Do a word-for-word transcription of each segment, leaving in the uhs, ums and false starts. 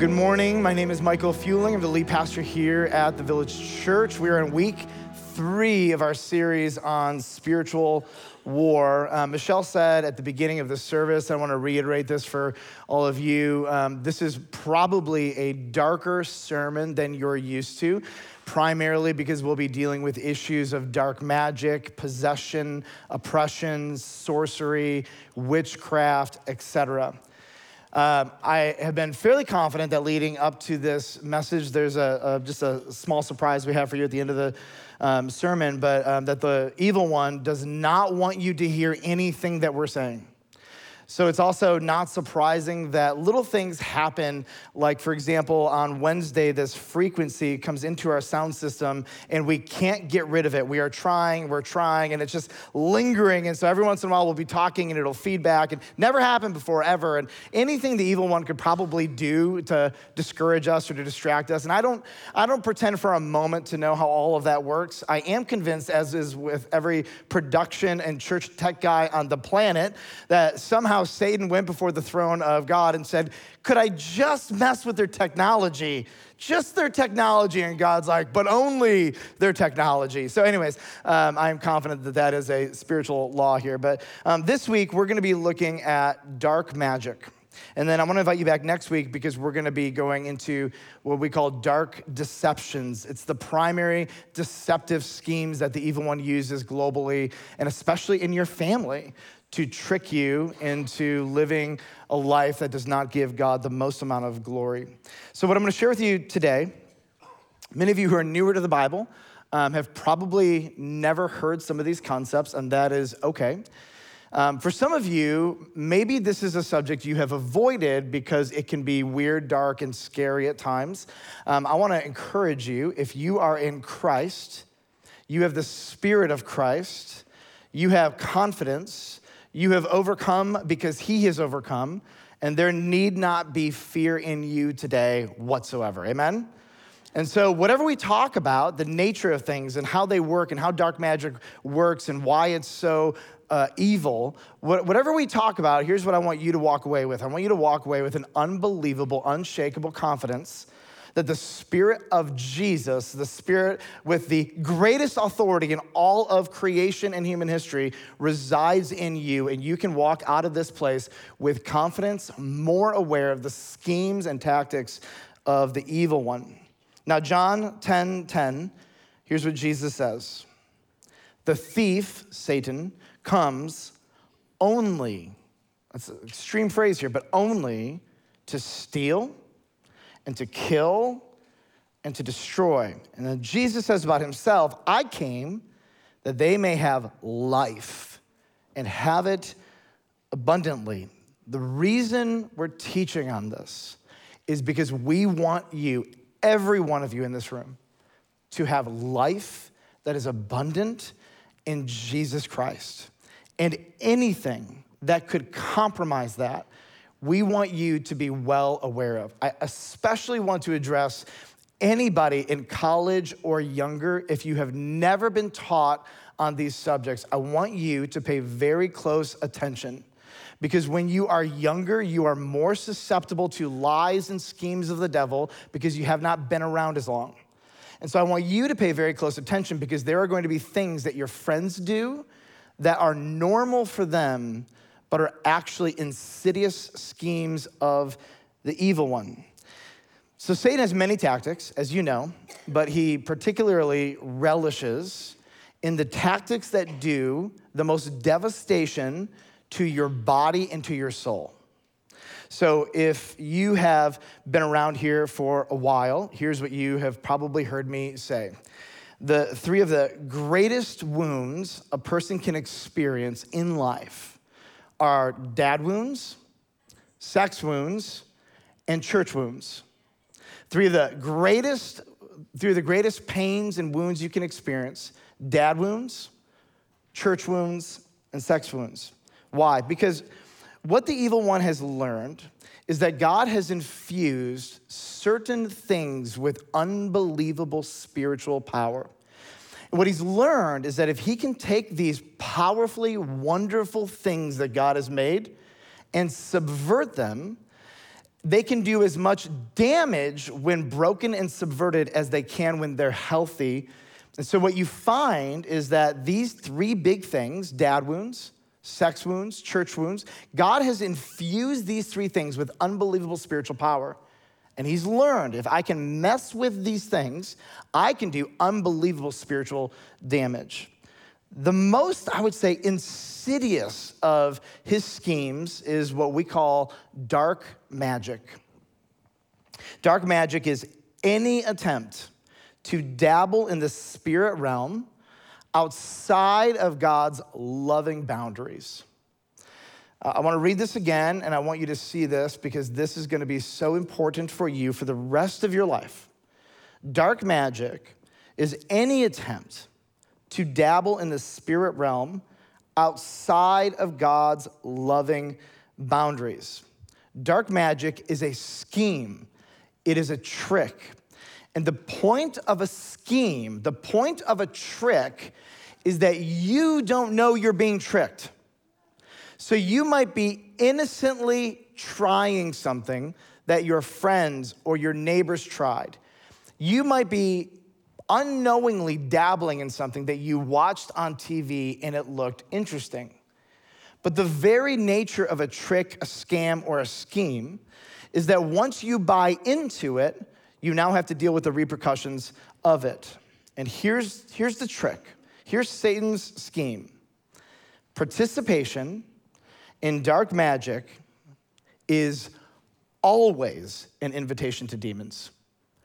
good morning. My name is Michael Fueling. I'm the lead pastor here at The Village Church. We are in week three of our series on spiritual war. Um, Michelle said at the beginning of the service, I want to reiterate this for all of you, um, this is probably a darker sermon than you're used to, primarily because we'll be dealing with issues of dark magic, possession, oppression, sorcery, witchcraft, et cetera. Um, I have been fairly confident that leading up to this message, there's a, a just a small surprise we have for you at the end of the um, sermon, but um, that the evil one does not want you to hear anything that we're saying. So it's also not surprising that little things happen, like, for example, on Wednesday, this frequency comes into our sound system, and we can't get rid of it. We are trying, we're trying, and it's just lingering, and so every once in a while, we'll be talking, and it'll feedback, and never happened before, ever, and anything the evil one could probably do to discourage us or to distract us, and I don't, I don't pretend for a moment to know how all of that works. I am convinced, as is with every production and church tech guy on the planet, that somehow Satan went before the throne of God and said, could I just mess with their technology? Just their technology. And God's like, but only their technology. So anyways, um, I'm confident that that is a spiritual law here. But um, this week, we're going to be looking at dark magic. And then I want to invite you back next week because we're going to be going into what we call dark deceptions. It's the primary deceptive schemes that the evil one uses globally and especially in your family to trick you into living a life that does not give God the most amount of glory. So what I'm gonna share with you today, many of you who are newer to the Bible um, have probably never heard some of these concepts, and that is okay. Um, for some of you, maybe this is a subject you have avoided because it can be weird, dark, and scary at times. Um, I wanna encourage you, if you are in Christ, you have the Spirit of Christ, you have confidence, you have overcome because he has overcome, and there need not be fear in you today whatsoever. Amen? And so whatever we talk about, the nature of things and how they work and how dark magic works and why it's so uh, evil, wh- whatever we talk about, here's what I want you to walk away with. I want you to walk away with an unbelievable, unshakable confidence that the Spirit of Jesus, the Spirit with the greatest authority in all of creation and human history, resides in you, and you can walk out of this place with confidence, more aware of the schemes and tactics of the evil one. Now, John ten ten, here's what Jesus says. The thief, Satan, comes only, that's an extreme phrase here, but only to steal, and to kill, and to destroy. And then Jesus says about himself, I came that they may have life and have it abundantly. The reason we're teaching on this is because we want you, every one of you in this room, to have life that is abundant in Jesus Christ. And anything that could compromise that, we want you to be well aware of. I especially want to address anybody in college or younger, if you have never been taught on these subjects, I want you to pay very close attention. Because when you are younger, you are more susceptible to lies and schemes of the devil because you have not been around as long. And so I want you to pay very close attention because there are going to be things that your friends do that are normal for them but are actually insidious schemes of the evil one. So Satan has many tactics, as you know, but he particularly relishes in the tactics that do the most devastation to your body and to your soul. So if you have been around here for a while, here's what you have probably heard me say. The three of the greatest wounds a person can experience in life are dad wounds, sex wounds, and church wounds. Three of the greatest, three of the greatest pains and wounds you can experience, dad wounds, church wounds, and sex wounds. Why? Because what the evil one has learned is that God has infused certain things with unbelievable spiritual power. What he's learned is that if he can take these powerfully wonderful things that God has made and subvert them, they can do as much damage when broken and subverted as they can when they're healthy. And so what you find is that these three big things, dad wounds, sex wounds, church wounds, God has infused these three things with unbelievable spiritual power. And he's learned, if I can mess with these things, I can do unbelievable spiritual damage. The most, I would say, insidious of his schemes is what we call dark magic. Dark magic is any attempt to dabble in the spirit realm outside of God's loving boundaries. Uh, I want to read this again, and I want you to see this because this is going to be so important for you for the rest of your life. Dark magic is any attempt to dabble in the spirit realm outside of God's loving boundaries. Dark magic is a scheme. It is a trick. And the point of a scheme, the point of a trick, is that you don't know you're being tricked. So you might be innocently trying something that your friends or your neighbors tried. You might be unknowingly dabbling in something that you watched on T V and it looked interesting. But the very nature of a trick, a scam, or a scheme is that once you buy into it, you now have to deal with the repercussions of it. And here's, here's the trick. Here's Satan's scheme. Participation in dark magic is always an invitation to demons,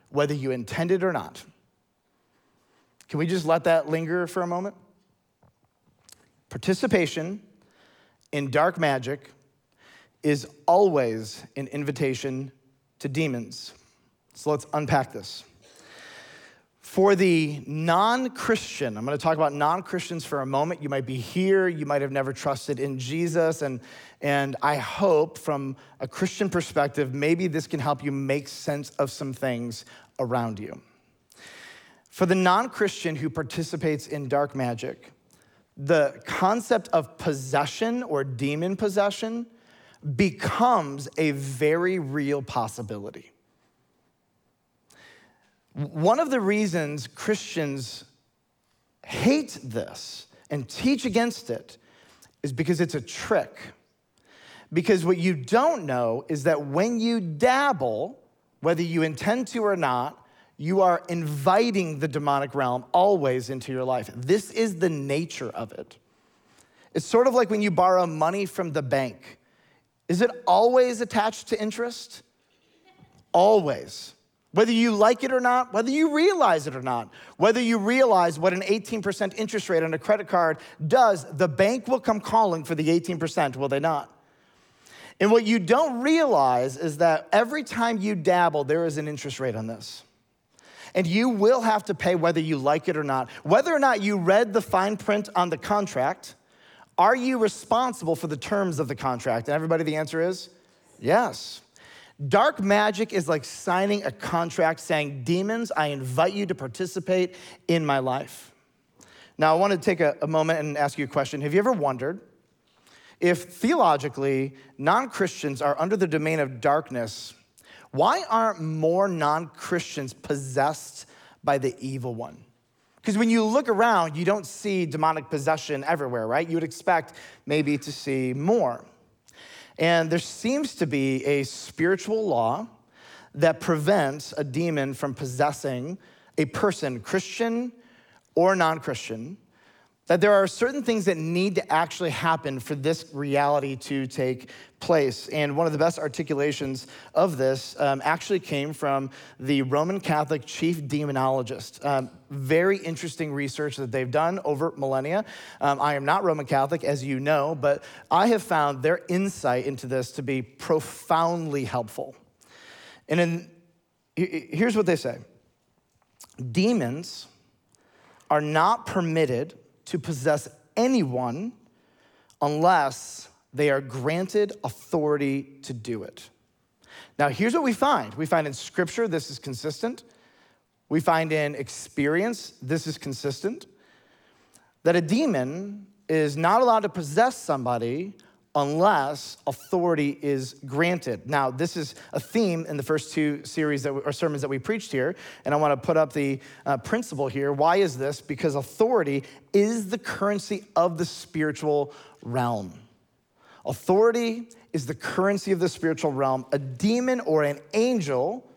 whether you intend it or not. Can we just let that linger for a moment? Participation in dark magic is always an invitation to demons. So let's unpack this. For the non-Christian, I'm going to talk about non-Christians for a moment. You might be here. You might have never trusted in Jesus. And, and I hope from a Christian perspective, maybe this can help you make sense of some things around you. For the non-Christian who participates in dark magic, the concept of possession or demon possession becomes a very real possibility. One of the reasons Christians hate this and teach against it is because it's a trick. Because what you don't know is that when you dabble, whether you intend to or not, you are inviting the demonic realm always into your life. This is the nature of it. It's sort of like when you borrow money from the bank. Is it always attached to interest? Always. Whether you like it or not, whether you realize it or not, whether you realize what an eighteen percent interest rate on a credit card does, the bank will come calling for the eighteen percent, will they not? And what you don't realize is that every time you dabble, there is an interest rate on this. And you will have to pay whether you like it or not. Whether or not you read the fine print on the contract, are you responsible for the terms of the contract? And everybody, the answer is yes. Dark magic is like signing a contract saying, demons, I invite you to participate in my life. Now, I want to take a, a moment and ask you a question. Have you ever wondered if theologically non-Christians are under the domain of darkness? Why aren't more non-Christians possessed by the evil one? Because when you look around, you don't see demonic possession everywhere, right? You would expect maybe to see more. And there seems to be a spiritual law that prevents a demon from possessing a person, Christian or non-Christian, that there are certain things that need to actually happen for this reality to take place. And one of the best articulations of this um, actually came from the Roman Catholic chief demonologist. Um, very interesting research that they've done over millennia. Um, I am not Roman Catholic, as you know, but I have found their insight into this to be profoundly helpful. And in, here's what they say. Demons are not permitted to possess anyone unless they are granted authority to do it. Now, here's what we find. We find in Scripture, this is consistent. We find in experience, this is consistent, that a demon is not allowed to possess somebody unless authority is granted. Now, this is a theme in the first two series that we, or sermons that we preached here, and I want to put up the uh, principle here. Why is this? Because authority is the currency of the spiritual realm. Authority is the currency of the spiritual realm. A demon or an angel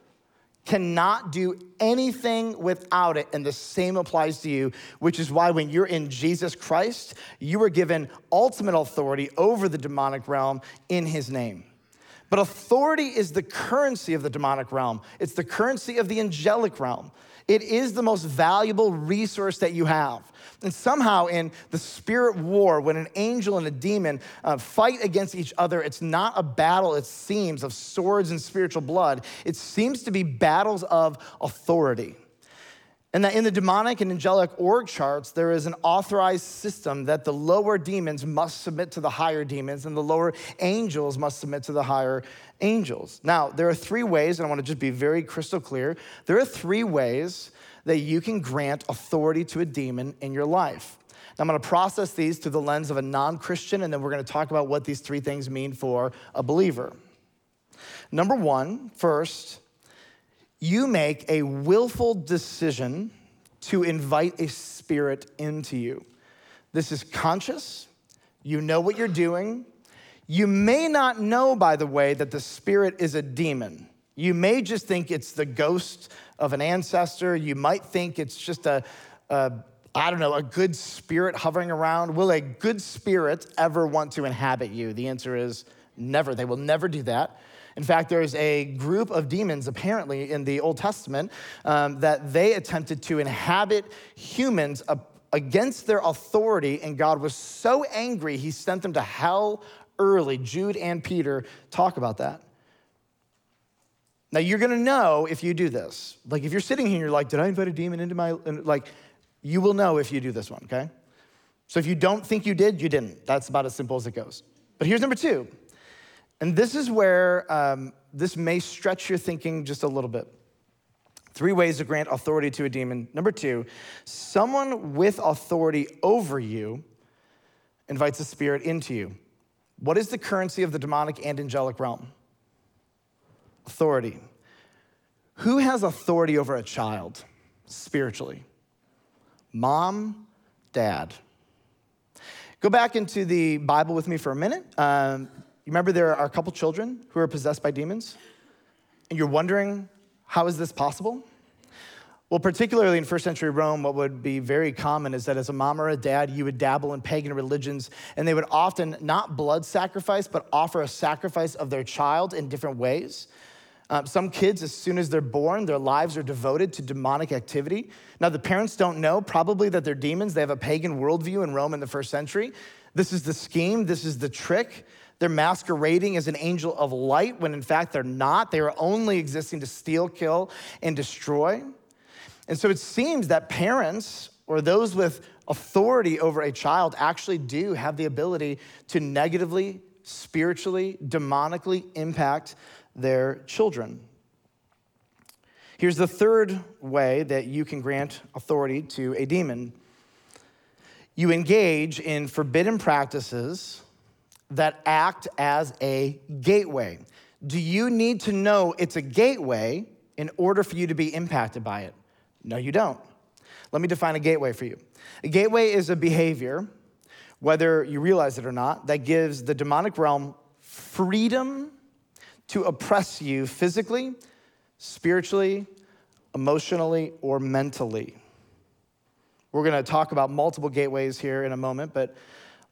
cannot do anything without it, and the same applies to you, which is why when you're in Jesus Christ, you are given ultimate authority over the demonic realm in his name. But authority is the currency of the demonic realm. It's the currency of the angelic realm. It is the most valuable resource that you have. And somehow in the spirit war, when an angel and a demon uh, fight against each other, it's not a battle, it seems, of swords and spiritual blood. It seems to be battles of authority. And that in the demonic and angelic org charts, there is an authorized system that the lower demons must submit to the higher demons and the lower angels must submit to the higher angels. Now, there are three ways, and I want to just be very crystal clear. There are three ways that you can grant authority to a demon in your life. Now, I'm going to process these through the lens of a non-Christian, and then we're going to talk about what these three things mean for a believer. Number one, first, you make a willful decision to invite a spirit into you. This is conscious. You know what you're doing. You may not know, by the way, that the spirit is a demon. You may just think it's the ghost of an ancestor. You might think it's just a, a I don't know, a good spirit hovering around. Will a good spirit ever want to inhabit you? The answer is never. They will never do that. In fact, there's a group of demons, apparently, in the Old Testament um, that they attempted to inhabit humans against their authority, and God was so angry, he sent them to hell early. Jude and Peter talk about that. Now, you're going to know if you do this. Like, if you're sitting here and you're like, did I invite a demon into my... Like, you will know if you do this one, okay? So if you don't think you did, you didn't. That's about as simple as it goes. But here's number two. And this is where um, this may stretch your thinking just a little bit. Three ways to grant authority to a demon. Number two, someone with authority over you invites a spirit into you. What is the currency of the demonic and angelic realm? Authority. Who has authority over a child spiritually? Mom, dad. Go back into the Bible with me for a minute. Um, You remember there are a couple children who are possessed by demons? And you're wondering, how is this possible? Well, particularly in first century Rome, what would be very common is that as a mom or a dad, you would dabble in pagan religions, and they would often not blood sacrifice, but offer a sacrifice of their child in different ways. Um, some kids, as soon as they're born, their lives are devoted to demonic activity. Now, the parents don't know probably that they're demons. They have a pagan worldview in Rome in the first century. This is the scheme. This is the trick. They're masquerading as an angel of light when in fact they're not. They are only existing to steal, kill, and destroy. And so it seems that parents or those with authority over a child actually do have the ability to negatively, spiritually, demonically impact their children. Here's the third way that you can grant authority to a demon. You engage in forbidden practices that act as a gateway. Do you need to know it's a gateway in order for you to be impacted by it? No, you don't. Let me define a gateway for you. A gateway is a behavior, whether you realize it or not, that gives the demonic realm freedom to oppress you physically, spiritually, emotionally, or mentally. We're gonna talk about multiple gateways here in a moment, but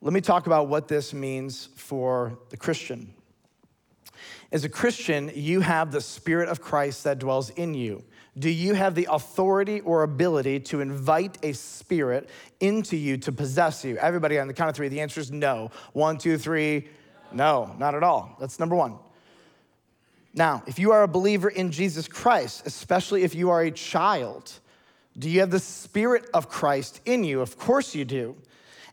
let me talk about what this means for the Christian. As a Christian, you have the Spirit of Christ that dwells in you. Do you have the authority or ability to invite a spirit into you to possess you? Everybody on the count of three, the answer is no. One, two, three, no, not at all. That's number one. Now, if you are a believer in Jesus Christ, especially if you are a child, do you have the Spirit of Christ in you? Of course you do.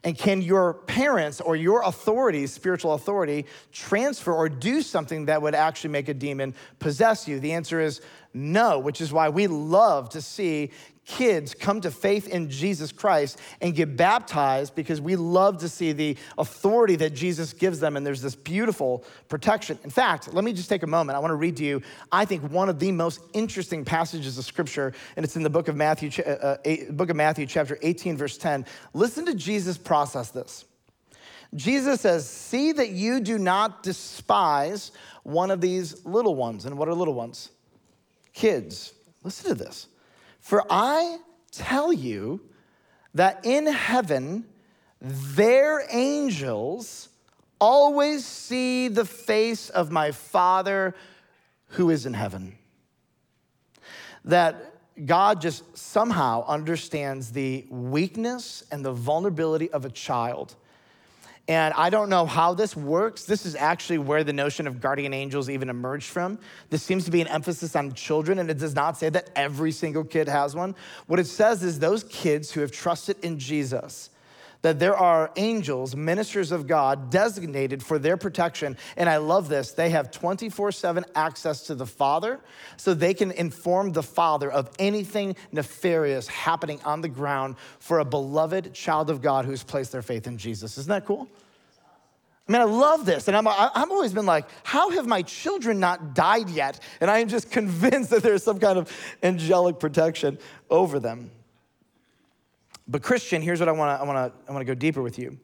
And can your parents or your authority, spiritual authority, transfer or do something that would actually make a demon possess you? The answer is No, which is why we love to see kids come to faith in Jesus Christ and get baptized, because we love to see the authority that Jesus gives them, and there's this beautiful protection. In fact, let me just take a moment. I want to read to you, I think, one of the most interesting passages of Scripture, and it's in the book of Matthew, uh, book of Matthew chapter eighteen, verse ten. Listen to Jesus process this. Jesus says, "See that you do not despise one of these little ones." And what are little ones? Kids. Listen to this. "For I tell you that in heaven, their angels always see the face of my Father who is in heaven." That God just somehow understands the weakness and the vulnerability of a child. And I don't know how this works. This is actually where the notion of guardian angels even emerged from. This seems to be an emphasis on children, and it does not say that every single kid has one. What it says is those kids who have trusted in Jesus, that there are angels, ministers of God, designated for their protection. And I love this. They have twenty-four seven access to the Father, so they can inform the Father of anything nefarious happening on the ground for a beloved child of God who's placed their faith in Jesus. Isn't that cool? I mean, I love this. And I'm, I've always been like, how have my children not died yet? And I am just convinced that there's some kind of angelic protection over them. But Christian, here's what I want to I want to I want to go deeper with you.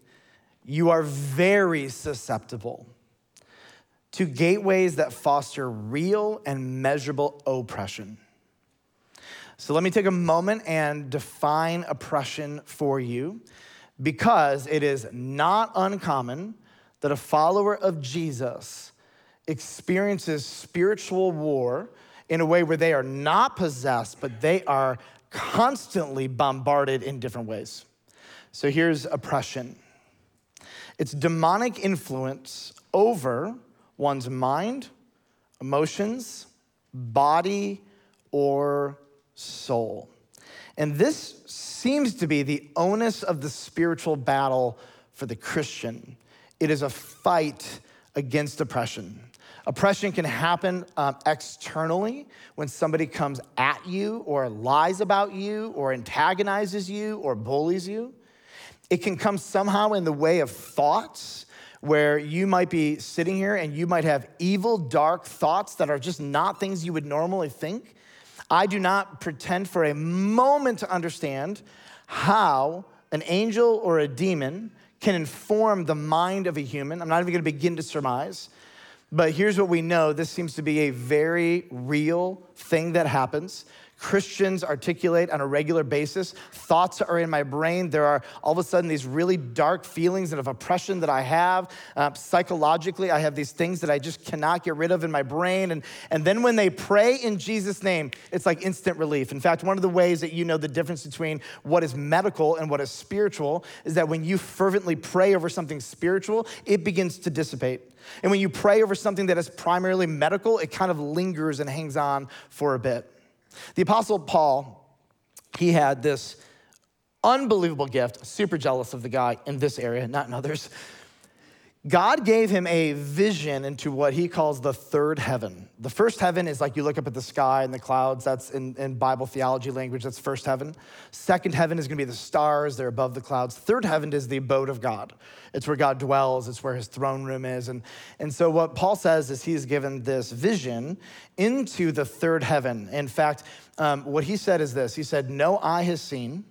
You are very susceptible to gateways that foster real and measurable oppression. So let me take a moment and define oppression for you, because it is not uncommon that a follower of Jesus experiences spiritual war in a way where they are not possessed, but they are constantly bombarded in different ways. So here's oppression. It's demonic influence over one's mind, emotions, body, or soul. And this seems to be the onus of the spiritual battle for the Christian. It is a fight against oppression. Oppression can happen um, externally, when somebody comes at you or lies about you or antagonizes you or bullies you. It can come somehow in the way of thoughts, where you might be sitting here and you might have evil, dark thoughts that are just not things you would normally think. I do not pretend for a moment to understand how an angel or a demon can inform the mind of a human. I'm not even going to begin to surmise. But here's what we know. This seems to be a very real thing that happens. Christians articulate on a regular basis. Thoughts are in my brain. There are all of a sudden these really dark feelings of oppression that I have. Uh, psychologically, I have these things that I just cannot get rid of in my brain. And, and then when they pray in Jesus' name, it's like instant relief. In fact, one of the ways that you know the difference between what is medical and what is spiritual is that when you fervently pray over something spiritual, it begins to dissipate. And when you pray over something that is primarily medical, it kind of lingers and hangs on for a bit. The Apostle Paul, he had this unbelievable gift. Super jealous of the guy in this area, not in others. God gave him a vision into what he calls the third heaven. The first heaven is like you look up at the sky and the clouds. That's in, in Bible theology language. That's first heaven. Second heaven is going to be the stars. They're above the clouds. Third heaven is the abode of God. It's where God dwells. It's where his throne room is. And, and so what Paul says is he's given this vision into the third heaven. In fact, um, what he said is this. He said, "No eye has seen,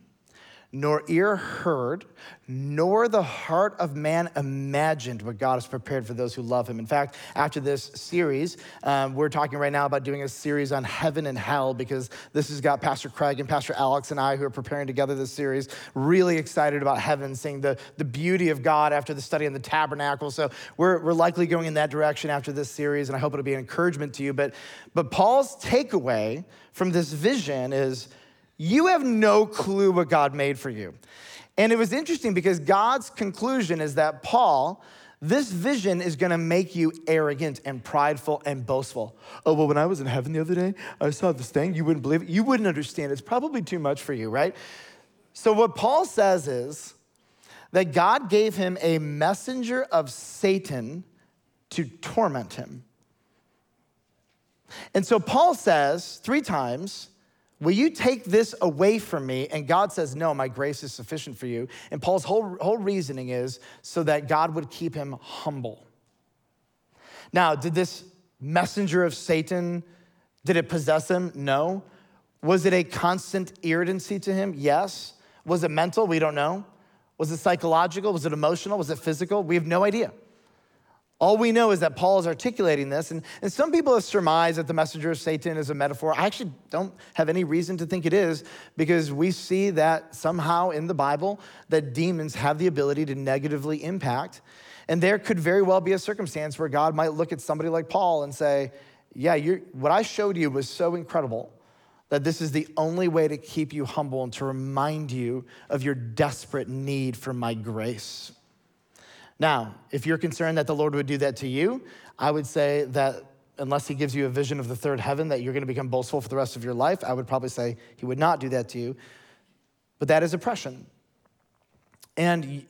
nor ear heard, nor the heart of man imagined what God has prepared for those who love him." In fact, after this series, um, we're talking right now about doing a series on heaven and hell, because this has got Pastor Craig and Pastor Alex and I, who are preparing together this series, really excited about heaven, seeing the, the beauty of God after the study in the tabernacle. So we're, we're likely going in that direction after this series, and I hope it'll be an encouragement to you. But, but Paul's takeaway from this vision is, you have no clue what God made for you. And it was interesting because God's conclusion is that, Paul, this vision is going to make you arrogant and prideful and boastful. Oh, well, when I was in heaven the other day, I saw this thing. You wouldn't believe it. You wouldn't understand. It's probably too much for you, right? So what Paul says is that God gave him a messenger of Satan to torment him. And so Paul says three times, will you take this away from me? And God says, no, my grace is sufficient for you. And Paul's whole, whole reasoning is so that God would keep him humble. Now, did this messenger of Satan, did it possess him? No. Was it a constant irritancy to him? Yes. Was it mental? We don't know. Was it psychological? Was it emotional? Was it physical? We have no idea. All we know is that Paul is articulating this, and, and some people have surmised that the messenger of Satan is a metaphor. I actually don't have any reason to think it is, because we see that somehow in the Bible that demons have the ability to negatively impact, and there could very well be a circumstance where God might look at somebody like Paul and say, yeah, you're, what I showed you was so incredible that this is the only way to keep you humble and to remind you of your desperate need for my grace. Now, if you're concerned that the Lord would do that to you, I would say that unless he gives you a vision of the third heaven that you're gonna become boastful for the rest of your life, I would probably say he would not do that to you. But that is oppression. And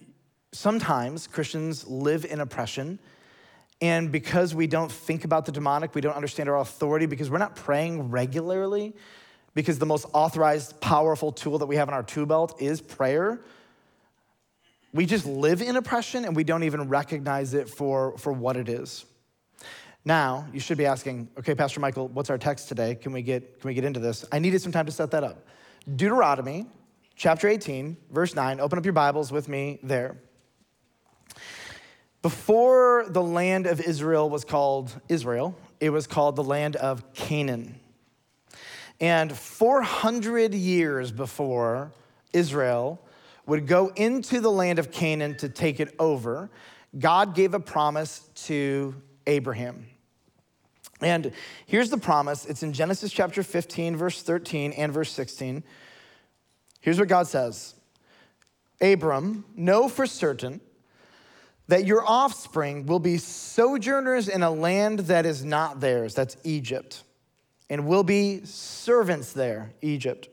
sometimes Christians live in oppression, and because we don't think about the demonic, we don't understand our authority, because we're not praying regularly, because the most authorized, powerful tool that we have in our tool belt is prayer. We just live in oppression and we don't even recognize it for, for what it is. Now, you should be asking, okay, Pastor Michael, what's our text today? Can we get can we get into this? I needed some time to set that up. Deuteronomy chapter eighteen, verse nine. Open up your Bibles with me there. Before the land of Israel was called Israel, it was called the land of Canaan. And four hundred years before Israel would go into the land of Canaan to take it over, God gave a promise to Abraham. And here's the promise. It's in Genesis chapter fifteen, verse thirteen and verse sixteen. Here's what God says. Abram, know for certain that your offspring will be sojourners in a land that is not theirs, that's Egypt, and will be servants there, Egypt,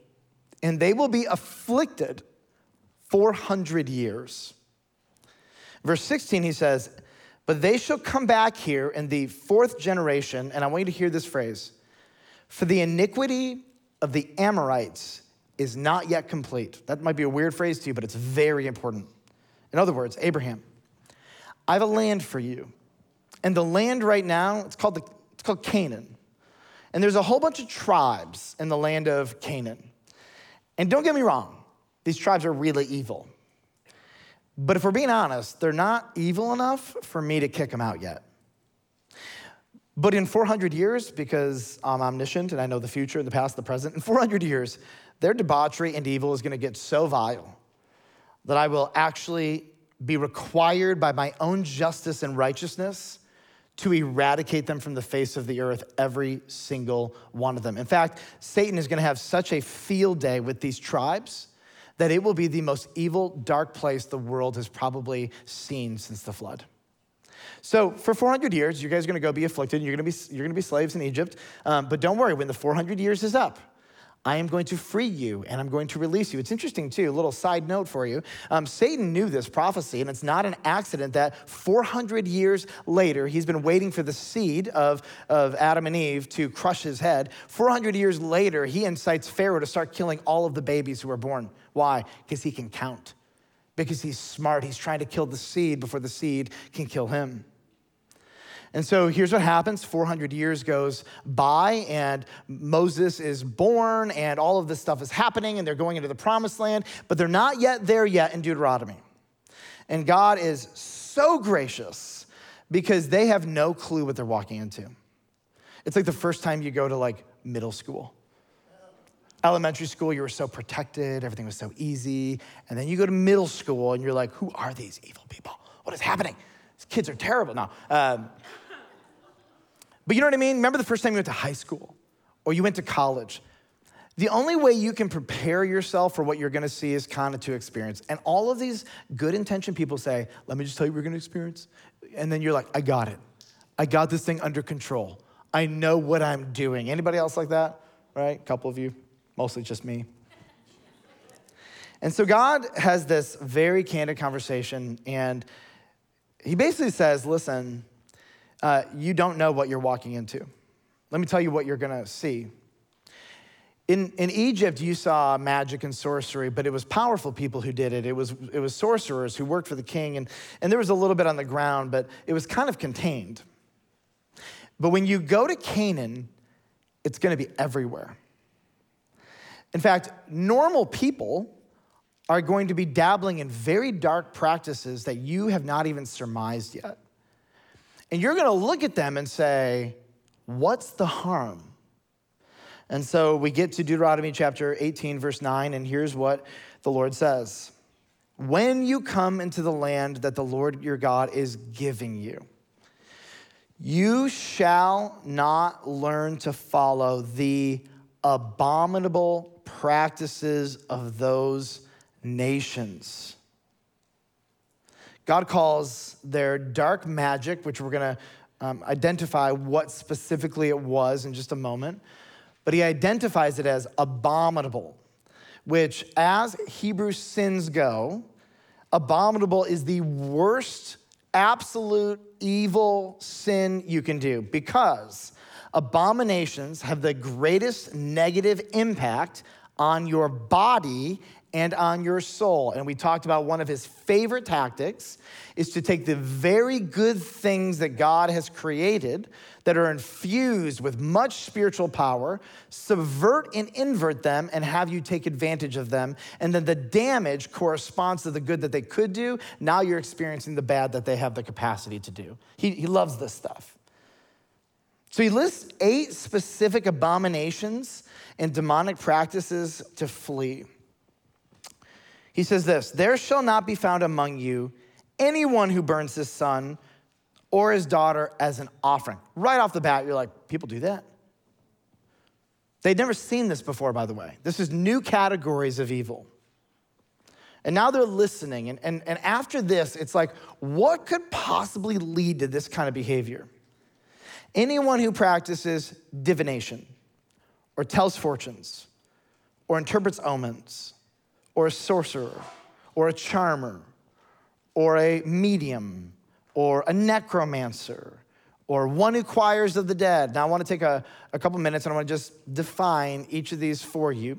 and they will be afflicted four hundred years. Verse sixteen, he says, but they shall come back here in the fourth generation, and I want you to hear this phrase, for the iniquity of the Amorites is not yet complete. That might be a weird phrase to you, but it's very important. In other words, Abraham, I have a land for you. And the land right now, it's called, the, it's called Canaan. And there's a whole bunch of tribes in the land of Canaan. And don't get me wrong, these tribes are really evil. But if we're being honest, they're not evil enough for me to kick them out yet. But in four hundred years, because I'm omniscient and I know the future, the past, the present, in four hundred years, their debauchery and evil is gonna get so vile that I will actually be required by my own justice and righteousness to eradicate them from the face of the earth, every single one of them. In fact, Satan is gonna have such a field day with these tribes that it will be the most evil, dark place the world has probably seen since the flood. So for four hundred years, you guys are gonna go be afflicted, and you're gonna be, you're gonna be slaves in Egypt, um, but don't worry, when the four hundred years is up, I am going to free you, and I'm going to release you. It's interesting, too, a little side note for you. Um, Satan knew this prophecy, and it's not an accident that four hundred years later, he's been waiting for the seed of, of Adam and Eve to crush his head. four hundred years later, he incites Pharaoh to start killing all of the babies who are born. Why? Because he can count. Because he's smart. He's trying to kill the seed before the seed can kill him. And so here's what happens. four hundred years goes by, and Moses is born, and all of this stuff is happening, and they're going into the promised land, but they're not yet there yet in Deuteronomy. And God is so gracious because they have no clue what they're walking into. It's like the first time you go to like middle school. Elementary school, you were so protected, everything was so easy. And then you go to middle school and you're like, who are these evil people? What is happening? These kids are terrible now. Um, But you know what I mean? Remember the first time you went to high school or you went to college? The only way you can prepare yourself for what you're gonna see is kind of to experience. And all of these good intentioned people say, let me just tell you what you're gonna experience. And then you're like, I got it. I got this thing under control. I know what I'm doing. Anybody else like that? Right, a couple of you, mostly just me. And so God has this very candid conversation, and he basically says, listen, Uh, you don't know what you're walking into. Let me tell you what you're going to see. In, in Egypt, you saw magic and sorcery, but it was powerful people who did it. It was it was sorcerers who worked for the king, and, and there was a little bit on the ground, but it was kind of contained. But when you go to Canaan, it's going to be everywhere. In fact, normal people are going to be dabbling in very dark practices that you have not even surmised yet. And you're going to look at them and say, what's the harm? And so we get to Deuteronomy chapter eighteen, verse nine, and here's what the Lord says. When you come into the land that the Lord your God is giving you, you shall not learn to follow the abominable practices of those nations. God calls their dark magic, which we're going to um, identify what specifically it was in just a moment, but he identifies it as abominable, which as Hebrew sins go, abominable is the worst, absolute evil sin you can do, because abominations have the greatest negative impact on your body and on your soul. And we talked about one of his favorite tactics is to take the very good things that God has created that are infused with much spiritual power, subvert and invert them, and have you take advantage of them. And then the damage corresponds to the good that they could do. Now you're experiencing the bad that they have the capacity to do. He, he loves this stuff. So he lists eight specific abominations and demonic practices to flee. He says this, there shall not be found among you anyone who burns his son or his daughter as an offering. Right off the bat, you're like, people do that? They'd never seen this before, by the way. This is new categories of evil. And now they're listening. And, and, and after this, it's like, what could possibly lead to this kind of behavior? Anyone who practices divination or tells fortunes or interprets omens, or a sorcerer, or a charmer, or a medium, or a necromancer, or one who choirs of the dead. Now I wanna take a, a couple minutes and I wanna just define each of these for you.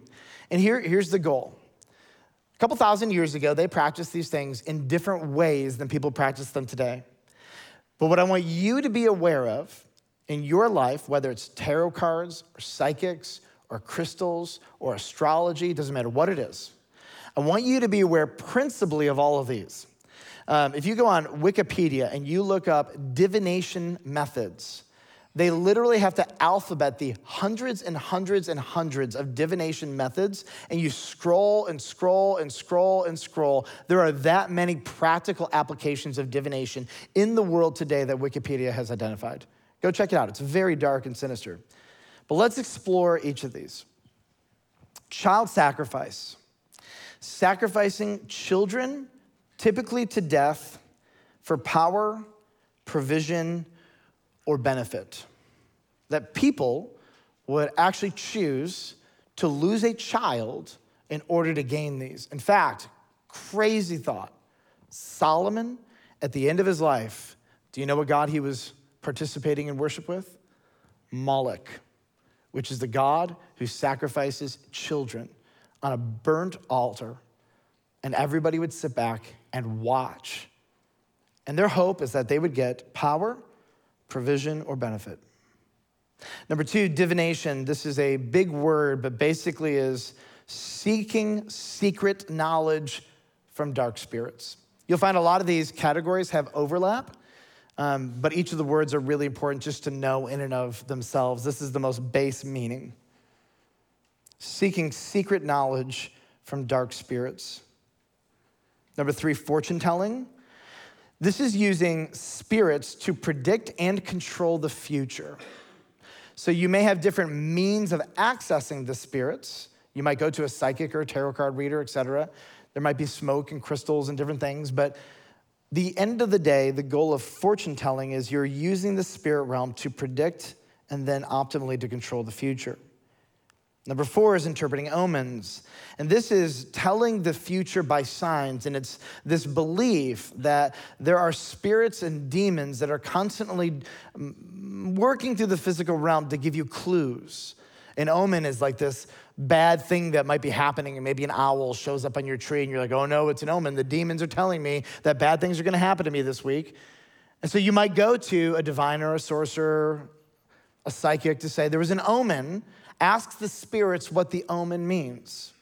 And here, here's the goal. A couple thousand years ago, they practiced these things in different ways than people practice them today. But what I want you to be aware of in your life, whether it's tarot cards, or psychics, or crystals, or astrology, doesn't matter what it is, I want you to be aware principally of all of these. Um, if you go on Wikipedia and you look up divination methods, they literally have to alphabet the hundreds and hundreds and hundreds of divination methods, and you scroll and scroll and scroll and scroll. There are that many practical applications of divination in the world today that Wikipedia has identified. Go check it out. It's very dark and sinister. But let's explore each of these. Child sacrifice. Sacrificing children, typically to death, for power, provision, or benefit. That people would actually choose to lose a child in order to gain these. In fact, crazy thought. Solomon, at the end of his life, do you know what god he was participating in worship with? Moloch, which is the god who sacrifices children on a burnt altar, and everybody would sit back and watch. And their hope is that they would get power, provision, or benefit. Number two, divination. This is a big word, but basically is seeking secret knowledge from dark spirits. You'll find a lot of these categories have overlap, um, but each of the words are really important just to know in and of themselves. This is the most base meaning. Seeking secret knowledge from dark spirits. Number three, fortune telling. This is using spirits to predict and control the future. So you may have different means of accessing the spirits. You might go to a psychic or a tarot card reader, et cetera. There might be smoke and crystals and different things, but the end of the day, the goal of fortune telling is you're using the spirit realm to predict and then optimally to control the future. Number four is interpreting omens. And this is telling the future by signs. And it's this belief that there are spirits and demons that are constantly working through the physical realm to give you clues. An omen is like this bad thing that might be happening, and maybe an owl shows up on your tree and you're like, oh no, it's an omen. The demons are telling me that bad things are gonna happen to me this week. And so you might go to a diviner, a sorcerer, a psychic to say, there was an omen. Ask the spirits what the omen means.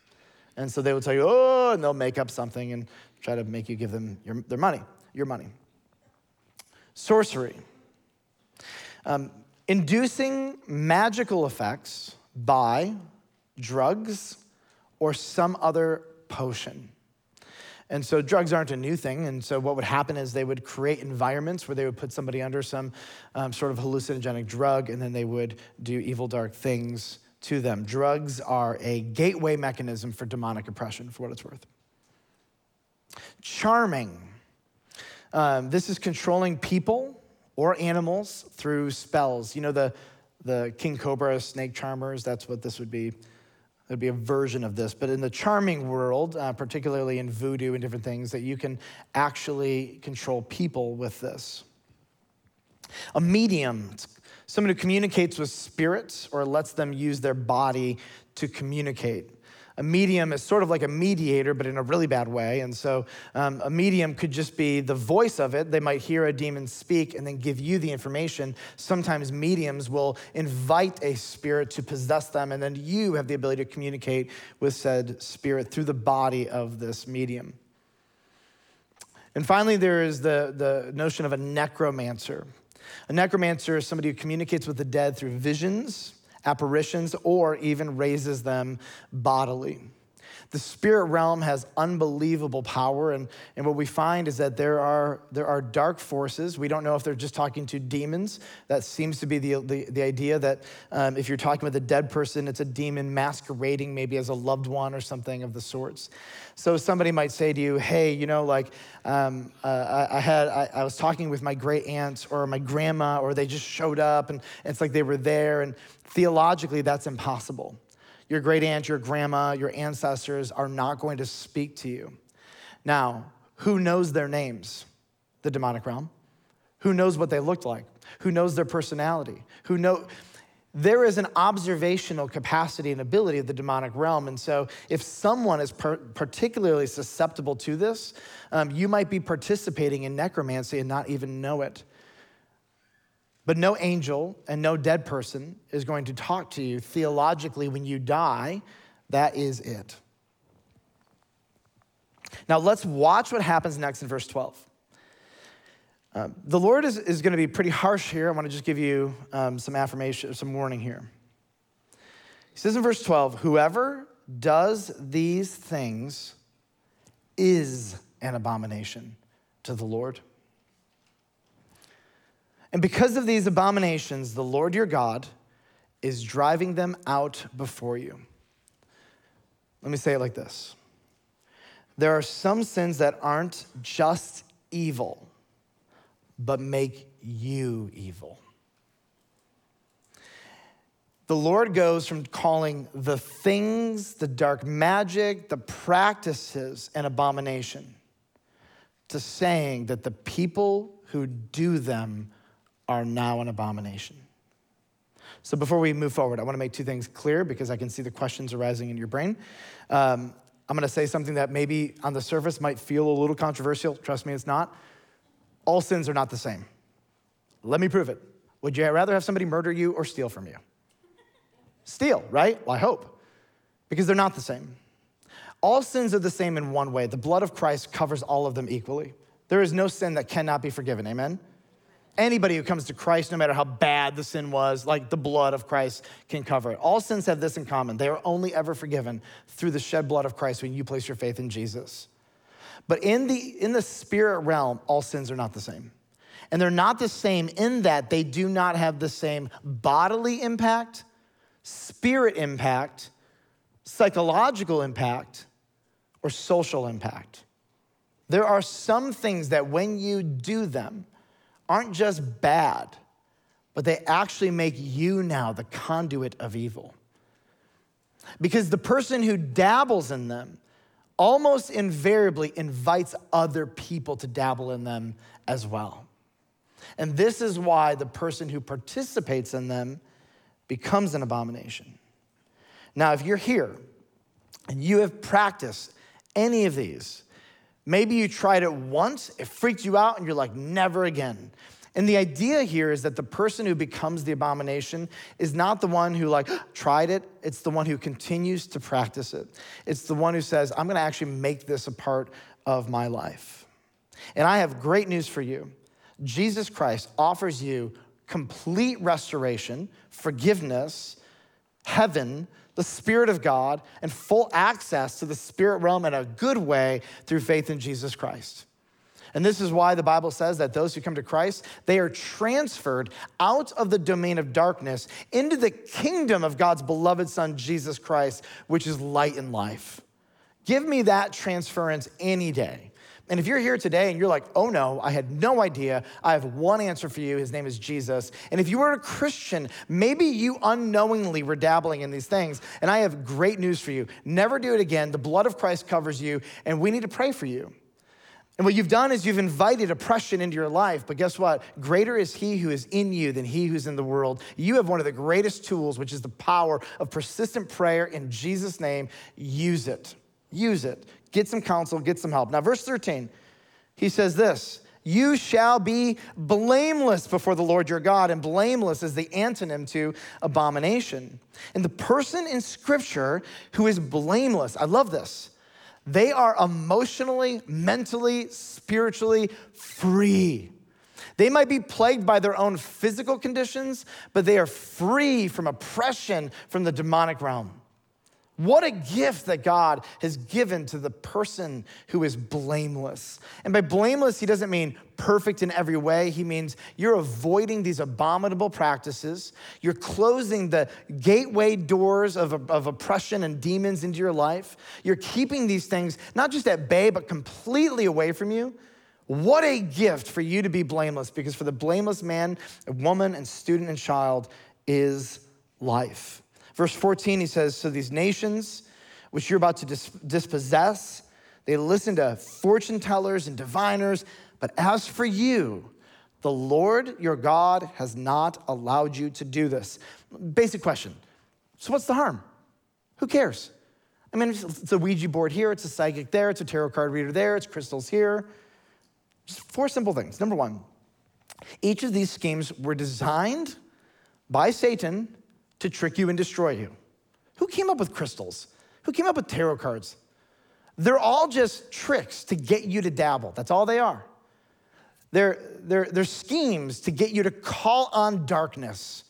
And so they will tell you, oh, and they'll make up something and try to make you give them your, their money, your money. Sorcery. Um, inducing magical effects by drugs or some other potion. And so drugs aren't a new thing. And so what would happen is they would create environments where they would put somebody under some um, sort of hallucinogenic drug, and then they would do evil, dark things to them. Drugs are a gateway mechanism for demonic oppression, for what it's worth. Charming. Um, this is controlling people or animals through spells. You know, the, the king cobra, snake charmers, that's what this would be. There'd be a version of this, but in the charming world, uh, particularly in voodoo and different things, that you can actually control people with this. A medium, it's someone who communicates with spirits or lets them use their body to communicate. A medium is sort of like a mediator, but in a really bad way. And so um, a medium could just be the voice of it. They might hear a demon speak and then give you the information. Sometimes mediums will invite a spirit to possess them, and then you have the ability to communicate with said spirit through the body of this medium. And finally, there is the, the notion of a necromancer. A necromancer is somebody who communicates with the dead through visions, apparitions, or even raises them bodily. The spirit realm has unbelievable power, and, and what we find is that there are, there are dark forces. We don't know if they're just talking to demons. That seems to be the, the, the idea that um, if you're talking with a dead person, it's a demon masquerading maybe as a loved one or something of the sorts. So somebody might say to you, hey, you know, like um, uh, I, I had, I, I was talking with my great aunt or my grandma, or they just showed up, and it's like they were there, and theologically that's impossible. Your great aunt, your grandma, your ancestors are not going to speak to you. Now, who knows their names? The demonic realm. Who knows what they looked like? Who knows their personality? Who know? There is an observational capacity and ability of the demonic realm. And so if someone is per- particularly susceptible to this, um, you might be participating in necromancy and not even know it. But no angel and no dead person is going to talk to you theologically when you die. That is it. Now let's watch what happens next in verse twelve. Uh, the Lord is, is going to be pretty harsh here. I want to just give you um, some affirmation, some warning here. He says in verse twelve, whoever does these things is an abomination to the Lord. And because of these abominations, the Lord your God is driving them out before you. Let me say it like this. There are some sins that aren't just evil, but make you evil. The Lord goes from calling the things, the dark magic, the practices, an abomination, to saying that the people who do them are now an abomination. So before we move forward, I want to make two things clear because I can see the questions arising in your brain. Um, I'm going to say something that maybe on the surface might feel a little controversial. Trust me, it's not. All sins are not the same. Let me prove it. Would you rather have somebody murder you or steal from you? Steal, right? Well, I hope. Because they're not the same. All sins are the same in one way. The blood of Christ covers all of them equally. There is no sin that cannot be forgiven. Amen? Anybody who comes to Christ, no matter how bad the sin was, like the blood of Christ can cover it. All sins have this in common. They are only ever forgiven through the shed blood of Christ when you place your faith in Jesus. But in the, in the spirit realm, all sins are not the same. And they're not the same in that they do not have the same bodily impact, spirit impact, psychological impact, or social impact. There are some things that when you do them, aren't just bad, but they actually make you now the conduit of evil. because the person who dabbles in them almost invariably invites other people to dabble in them as well. And this is why the person who participates in them becomes an abomination. Now, if you're here and you have practiced any of these, maybe you tried it once, it freaked you out, and you're like, never again. And the idea here is that the person who becomes the abomination is not the one who like tried it. It's the one who continues to practice it. It's the one who says, I'm gonna actually make this a part of my life. And I have great news for you. Jesus Christ offers you complete restoration, forgiveness, heaven, the Spirit of God, and full access to the spirit realm in a good way through faith in Jesus Christ. And this is why the Bible says that those who come to Christ, they are transferred out of the domain of darkness into the kingdom of God's beloved Son, Jesus Christ, which is light and life. Give me that transference any day. And if you're here today and you're like, oh no, I had no idea, I have one answer for you. His name is Jesus. And if you were a Christian, maybe you unknowingly were dabbling in these things. And I have great news for you. Never do it again. The blood of Christ covers you, and we need to pray for you. And what you've done is you've invited oppression into your life, but guess what? Greater is he who is in you than he who's in the world. You have one of the greatest tools, which is the power of persistent prayer in Jesus' name. Use it. Use it. Get some counsel, get some help. Now, verse thirteen, he says this, you shall be blameless before the Lord your God, and blameless is the antonym to abomination. And the person in Scripture who is blameless, I love this, they are emotionally, mentally, spiritually free. They might be plagued by their own physical conditions, but they are free from oppression from the demonic realm. What a gift that God has given to the person who is blameless. And by blameless, he doesn't mean perfect in every way. He means you're avoiding these abominable practices. You're closing the gateway doors of, of oppression and demons into your life. You're keeping these things not just at bay, but completely away from you. What a gift for you to be blameless, because for the blameless man, woman, and student and child is life. Verse fourteen, he says, so these nations, which you're about to dis- dispossess, they listen to fortune tellers and diviners. But as for you, the Lord your God has not allowed you to do this. Basic question. So what's the harm? Who cares? I mean, it's a Ouija board here. It's a psychic there. It's a tarot card reader there. It's crystals here. Just four simple things. Number one, each of these schemes were designed by Satan to trick you and destroy you. Who came up with crystals? Who came up with tarot cards? They're all just tricks to get you to dabble. That's all they are. They're, they're, they're schemes to get you to call on darkness.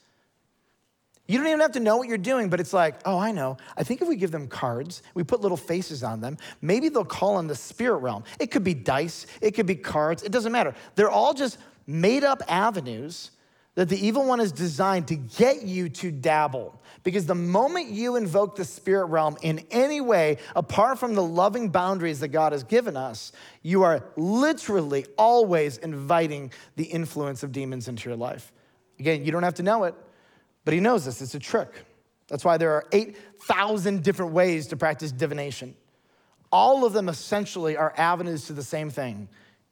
You don't even have to know what you're doing, but it's like, oh, I know. I think if we give them cards, we put little faces on them, maybe they'll call on the spirit realm. It could be dice. It could be cards. It doesn't matter. They're all just made up avenues that the evil one is designed to get you to dabble. Because the moment you invoke the spirit realm in any way, apart from the loving boundaries that God has given us, you are literally always inviting the influence of demons into your life. Again, you don't have to know it, but he knows this. It's a trick. That's why there are eight thousand different ways to practice divination. All of them essentially are avenues to the same thing.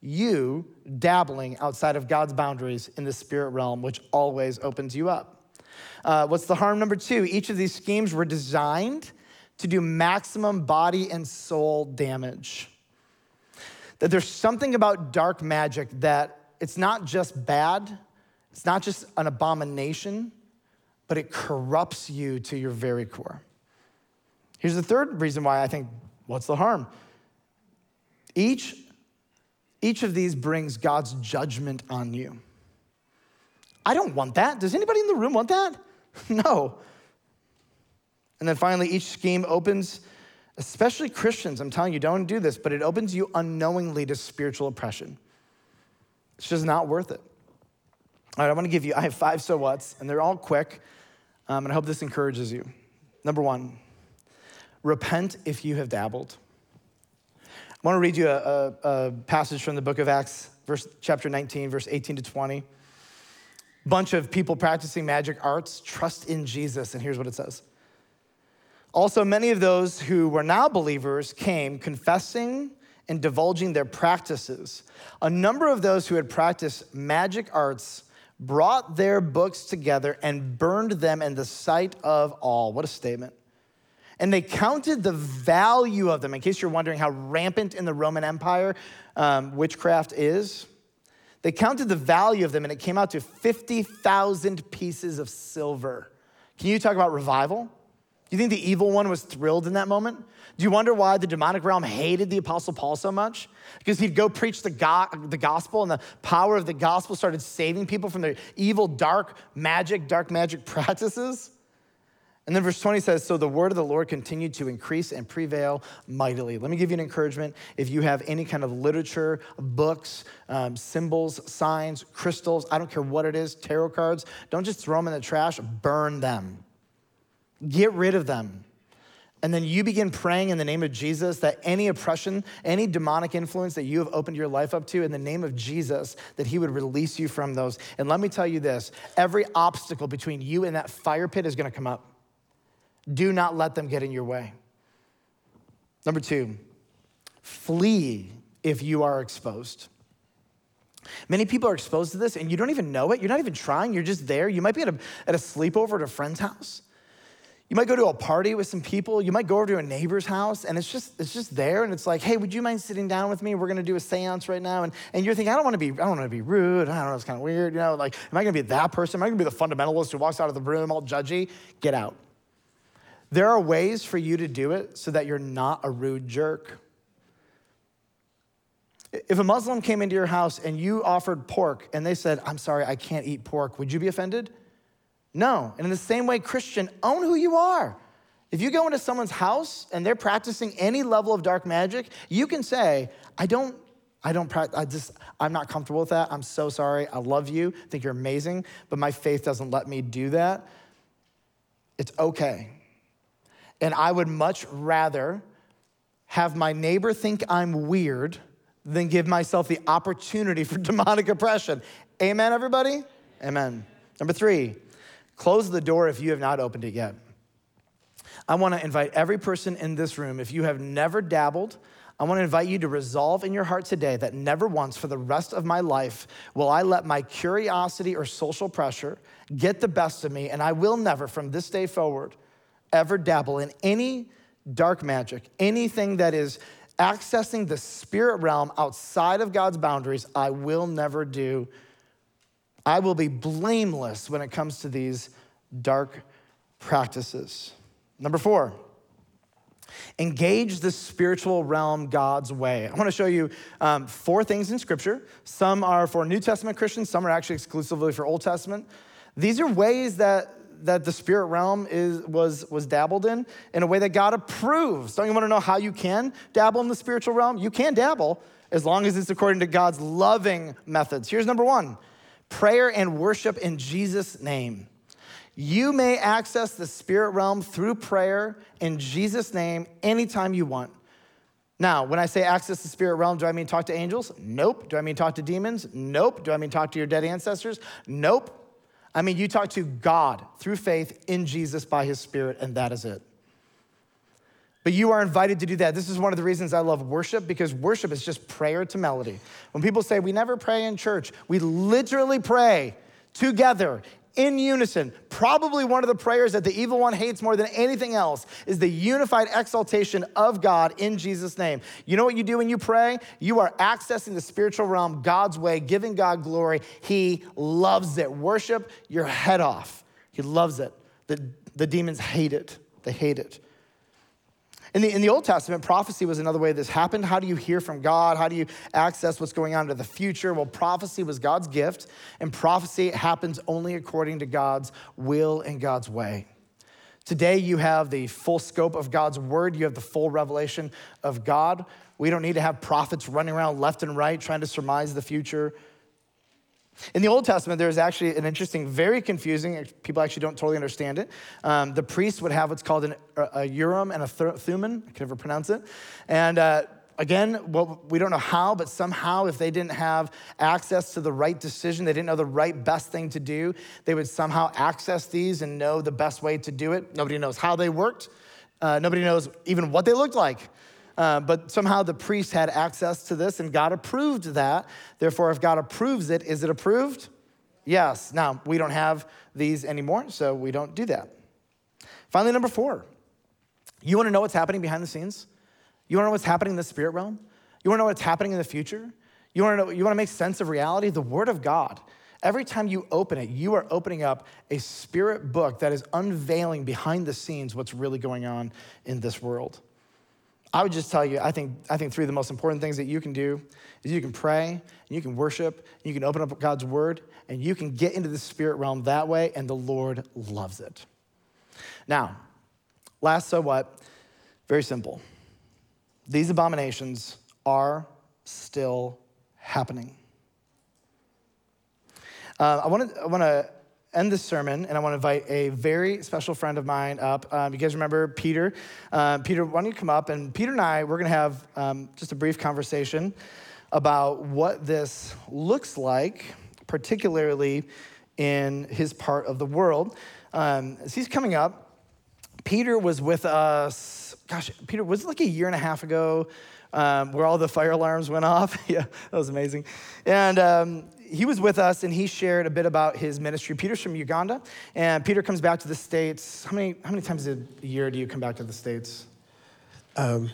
You dabbling outside of God's boundaries in the spirit realm, which always opens you up. Uh, what's the harm? Number two, each of these schemes were designed to do maximum body and soul damage. That there's something about dark magic that it's not just bad, it's not just an abomination, but it corrupts you to your very core. Here's the third reason why I think, what's the harm? Each Each of these brings God's judgment on you. I don't want that. Does anybody in the room want that? No. And then finally, each scheme opens, especially Christians, I'm telling you, don't do this, but it opens you unknowingly to spiritual oppression. It's just not worth it. All right, I want to give you, I have five so whats, and they're all quick, um, and I hope this encourages you. Number one, repent if you have dabbled. I want to read you a, a, a passage from the book of Acts, verse, chapter nineteen, verse eighteen to twenty. Bunch of people practicing magic arts trust in Jesus, and here's what it says. Also, many of those who were now believers came confessing and divulging their practices. A number of those who had practiced magic arts brought their books together and burned them in the sight of all. What a statement. And they counted the value of them. In case you're wondering how rampant in the Roman Empire um, witchcraft is, they counted the value of them, and it came out to fifty thousand pieces of silver. Can you talk about revival? Do you think the evil one was thrilled in that moment? Do you wonder why the demonic realm hated the Apostle Paul so much? Because he'd go preach the, go- the gospel, and the power of the gospel started saving people from their evil, dark magic, dark magic practices. And then verse twenty says, so the word of the Lord continued to increase and prevail mightily. Let me give you an encouragement. If you have any kind of literature, books, um, symbols, signs, crystals, I don't care what it is, tarot cards, don't just throw them in the trash, burn them. Get rid of them. And then you begin praying in the name of Jesus that any oppression, any demonic influence that you have opened your life up to, in the name of Jesus, that he would release you from those. And let me tell you this, every obstacle between you and that fire pit is gonna come up. Do not let them get in your way. Number two, flee if you are exposed. Many people are exposed to this and you don't even know it. You're not even trying, you're just there. You might be at a, at a sleepover at a friend's house. You might go to a party with some people. You might go over to a neighbor's house, and it's just it's just there, and it's like, hey, would you mind sitting down with me? We're gonna do a seance right now. And, and you're thinking, I don't wanna be, I don't wanna be rude. I don't know, it's kind of weird, you know, like, am I gonna be that person? Am I gonna be the fundamentalist who walks out of the room all judgy? Get out. There are ways for you to do it so that you're not a rude jerk. If a Muslim came into your house and you offered pork, and they said, I'm sorry, I can't eat pork, would you be offended? No, and in the same way, Christian, own who you are. If you go into someone's house and they're practicing any level of dark magic, you can say, I don't, I don't, I just, I'm not comfortable with that. I'm so sorry, I love you, I think you're amazing, but my faith doesn't let me do that. It's okay. And I would much rather have my neighbor think I'm weird than give myself the opportunity for demonic oppression. Amen, everybody? Amen. Number three. Close the door if you have not opened it yet. I wanna invite every person in this room, if you have never dabbled, I wanna invite you to resolve in your heart today that never once for the rest of my life will I let my curiosity or social pressure get the best of me, and I will never from this day forward ever dabble in any dark magic, anything that is accessing the spirit realm outside of God's boundaries. I will never do. I will be blameless when it comes to these dark practices. Number four, engage the spiritual realm God's way. I wanna show you um, four things in scripture. Some are for New Testament Christians, some are actually exclusively for Old Testament. These are ways that, that the spirit realm is was, was dabbled in, in a way that God approves. Don't you wanna know how you can dabble in the spiritual realm? You can dabble as long as it's according to God's loving methods. Here's number one. Prayer and worship in Jesus' name. You may access the spirit realm through prayer in Jesus' name anytime you want. Now, when I say access the spirit realm, do I mean talk to angels? Nope. Do I mean talk to demons? Nope. Do I mean talk to your dead ancestors? Nope. I mean you talk to God through faith in Jesus by his spirit, and that is it. But you are invited to do that. This is one of the reasons I love worship, because worship is just prayer to melody. When people say, we never pray in church, we literally pray together in unison. Probably one of the prayers that the evil one hates more than anything else is the unified exaltation of God in Jesus' name. You know what you do when you pray? You are accessing the spiritual realm God's way, giving God glory. He loves it. Worship your head off. He loves it. The, the demons hate it. They hate it. In the, in the Old Testament, prophecy was another way this happened. How do you hear from God? How do you access what's going on into the future? Well, prophecy was God's gift, and prophecy happens only according to God's will and God's way. Today, you have the full scope of God's word. You have the full revelation of God. We don't need to have prophets running around left and right trying to surmise the future. In the Old Testament, there's actually an interesting, very confusing, people actually don't totally understand it. Um, the priests would have what's called an, a Urim and a Thummim, I can never pronounce it. And uh, again, well, we don't know how, but somehow if they didn't have access to the right decision, they didn't know the right best thing to do, they would somehow access these and know the best way to do it. Nobody knows how they worked. Uh, nobody knows even what they looked like. Uh, but somehow the priest had access to this, and God approved that. Therefore, if God approves it, is it approved? Yes. Now, we don't have these anymore, so we don't do that. Finally, number four. You want to know what's happening behind the scenes? You want to know what's happening in the spirit realm? You want to know what's happening in the future? You want to know, you want to make sense of reality? The Word of God. Every time you open it, you are opening up a spirit book that is unveiling behind the scenes what's really going on in this world. I would just tell you, I think I think three of the most important things that you can do is you can pray, and you can worship, and you can open up God's Word, and you can get into the spirit realm that way, and the Lord loves it. Now, last so what? Very simple. These abominations are still happening. Uh, I want to I want to end this sermon, and I want to invite a very special friend of mine up. Um, you guys remember Peter? Uh, Peter, why don't you come up? And Peter and I, we're going to have um, just a brief conversation about what this looks like, particularly in his part of the world. Um, as he's coming up, Peter was with us, gosh, Peter, was it like a year and a half ago um, where all the fire alarms went off? Yeah, that was amazing. And um, he was with us, and he shared a bit about his ministry. Peter's from Uganda, and Peter comes back to the States. How many how many times a year do you come back to the States? Um,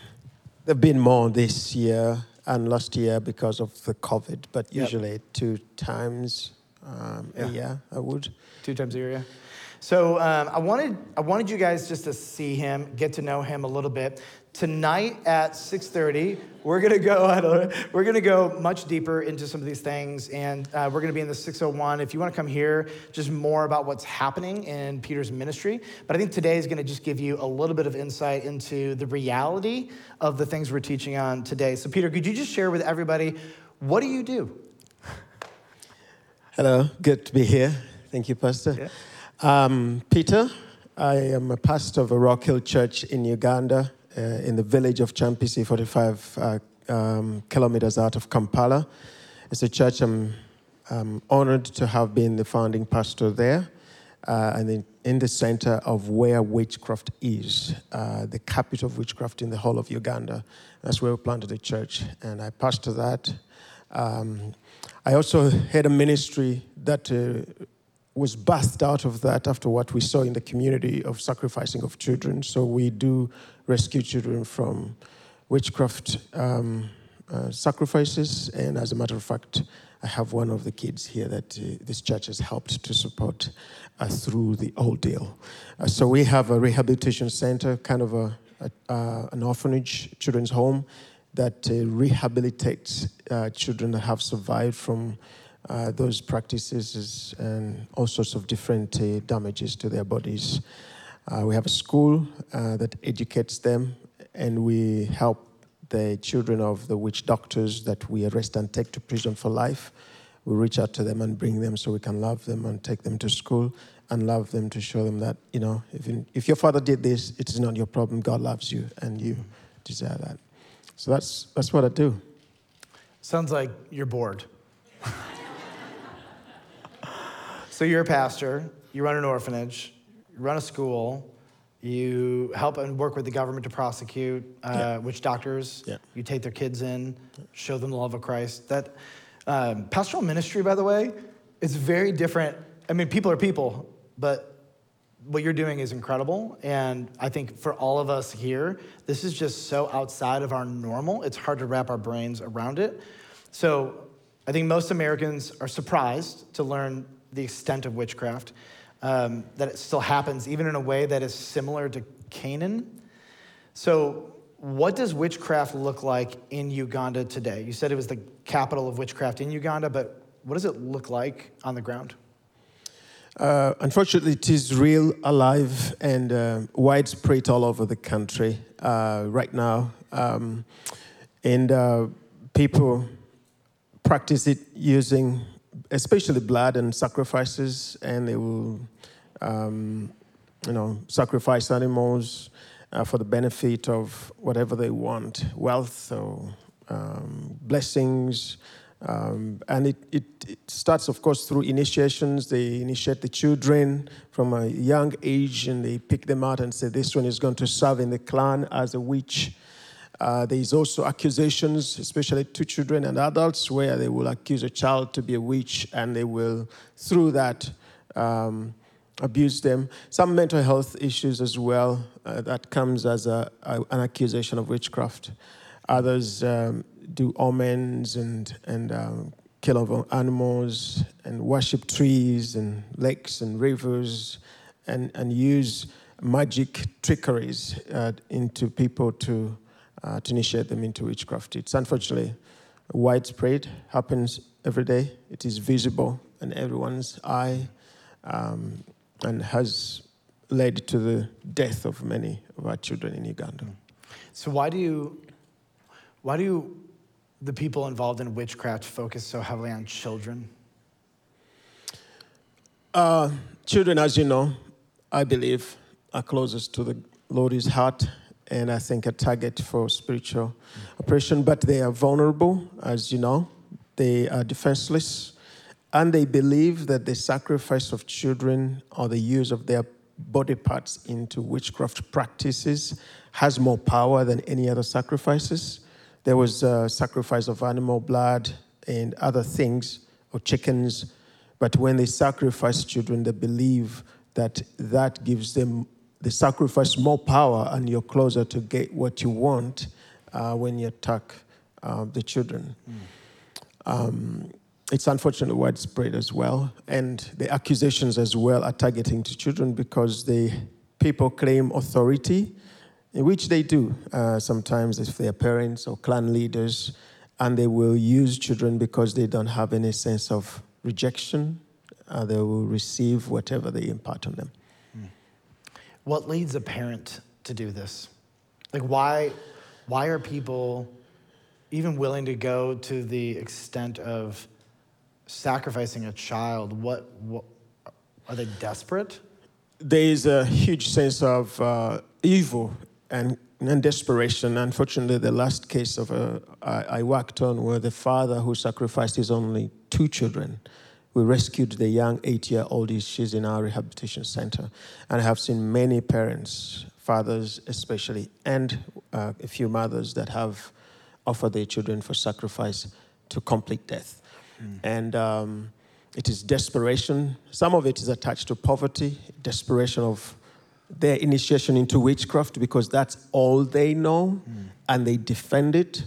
there have been more this year and last year because of the COVID, but yep. usually two times um, yeah. a year, I would. Two times a year, yeah. So um, I wanted I wanted you guys just to see him, get to know him a little bit. Tonight at six thirty, we're gonna go. I don't know, we're gonna go much deeper into some of these things, and uh, we're gonna be in the six oh one. If you want to come here, just more about what's happening in Peter's ministry. But I think today is gonna just give you a little bit of insight into the reality of the things we're teaching on today. So Peter, could you just share with everybody, what do you do? Hello, good to be here. Thank you, Pastor. Yeah. Um, Peter, I am a pastor of a Rock Hill Church in Uganda, uh, in the village of Champisi, forty-five uh, um, kilometers out of Kampala. It's a church I'm, I'm honored to have been the founding pastor there, uh, and in, in the center of where witchcraft is, uh, the capital of witchcraft in the whole of Uganda. That's where we planted a church, and I pastor that. Um, I also had a ministry that uh, was birthed out of that after what we saw in the community of sacrificing of children. So we do rescue children from witchcraft um, uh, sacrifices. And as a matter of fact, I have one of the kids here that uh, this church has helped to support uh, through the old deal. Uh, so we have a rehabilitation center, kind of a, a uh, an orphanage, children's home, that uh, rehabilitates uh, children that have survived from Uh, those practices and all sorts of different uh, damages to their bodies. Uh, we have a school uh, that educates them, and we help the children of the witch doctors that we arrest and take to prison for life. We reach out to them and bring them so we can love them and take them to school and love them to show them that, you know, if, you, if your father did this, it is not your problem. God loves you and you desire that. So that's that's what I do. Sounds like you're bored. So you're a pastor, you run an orphanage, you run a school, you help and work with the government to prosecute uh, yeah. witch doctors, yeah. you take their kids in, show them the love of Christ. That um, pastoral ministry, by the way, is very different. I mean, people are people, but what you're doing is incredible. And I think for all of us here, this is just so outside of our normal, it's hard to wrap our brains around it. So I think most Americans are surprised to learn the extent of witchcraft, um, that it still happens, even in a way that is similar to Canaan. So what does witchcraft look like in Uganda today? You said it was the capital of witchcraft in Uganda, but what does it look like on the ground? Uh, unfortunately, it is real, alive, and uh, widespread all over the country uh, right now. Um, and uh, people practice it using especially blood and sacrifices, and they will, um, you know, sacrifice animals uh, for the benefit of whatever they want, wealth or um, blessings, Um, and it, it, it starts, of course, through initiations. They initiate the children from a young age, and they pick them out and say, this one is going to serve in the clan as a witch. Uh, there is also accusations, especially to children and adults, where they will accuse a child to be a witch, and they will, through that, um, abuse them. Some mental health issues as well, uh, that comes as a, a, an accusation of witchcraft. Others um, do omens and, and um, kill of animals and worship trees and lakes and rivers and, and use magic trickeries uh, into people to, uh, to initiate them into witchcraft. It's unfortunately widespread, happens every day. It is visible in everyone's eye, um, and has led to the death of many of our children in Uganda. So why do you... Why do the people involved in witchcraft focus so heavily on children? Uh, children, as you know, I believe, are closest to the Lord's heart, and I think a target for spiritual oppression. But they are vulnerable, as you know. They are defenseless, and they believe that the sacrifice of children or the use of their body parts into witchcraft practices has more power than any other sacrifices. There was a sacrifice of animal blood and other things, or chickens. But when they sacrifice children, they believe that that gives them the sacrifice more power, and you're closer to get what you want uh, when you attack uh, the children. Mm. Um, it's unfortunately widespread as well. And the accusations as well are targeting to children because the people claim authority, which they do uh, sometimes if they're parents or clan leaders, and they will use children because they don't have any sense of rejection. Uh, they will receive whatever they impart on them. What leads a parent to do this? Like, why, why are people even willing to go to the extent of sacrificing a child? What, what are they desperate? There is a huge sense of uh, evil and, and desperation. Unfortunately, the last case of a, I, I worked on were the father who sacrificed his only two children. We rescued the young eight-year-old. She's in our rehabilitation center. And I have seen many parents, fathers especially, and uh, a few mothers that have offered their children for sacrifice to complete death. Mm. And um, it is desperation. Some of it is attached to poverty, desperation of their initiation into witchcraft, because that's all they know, mm. and they defend it.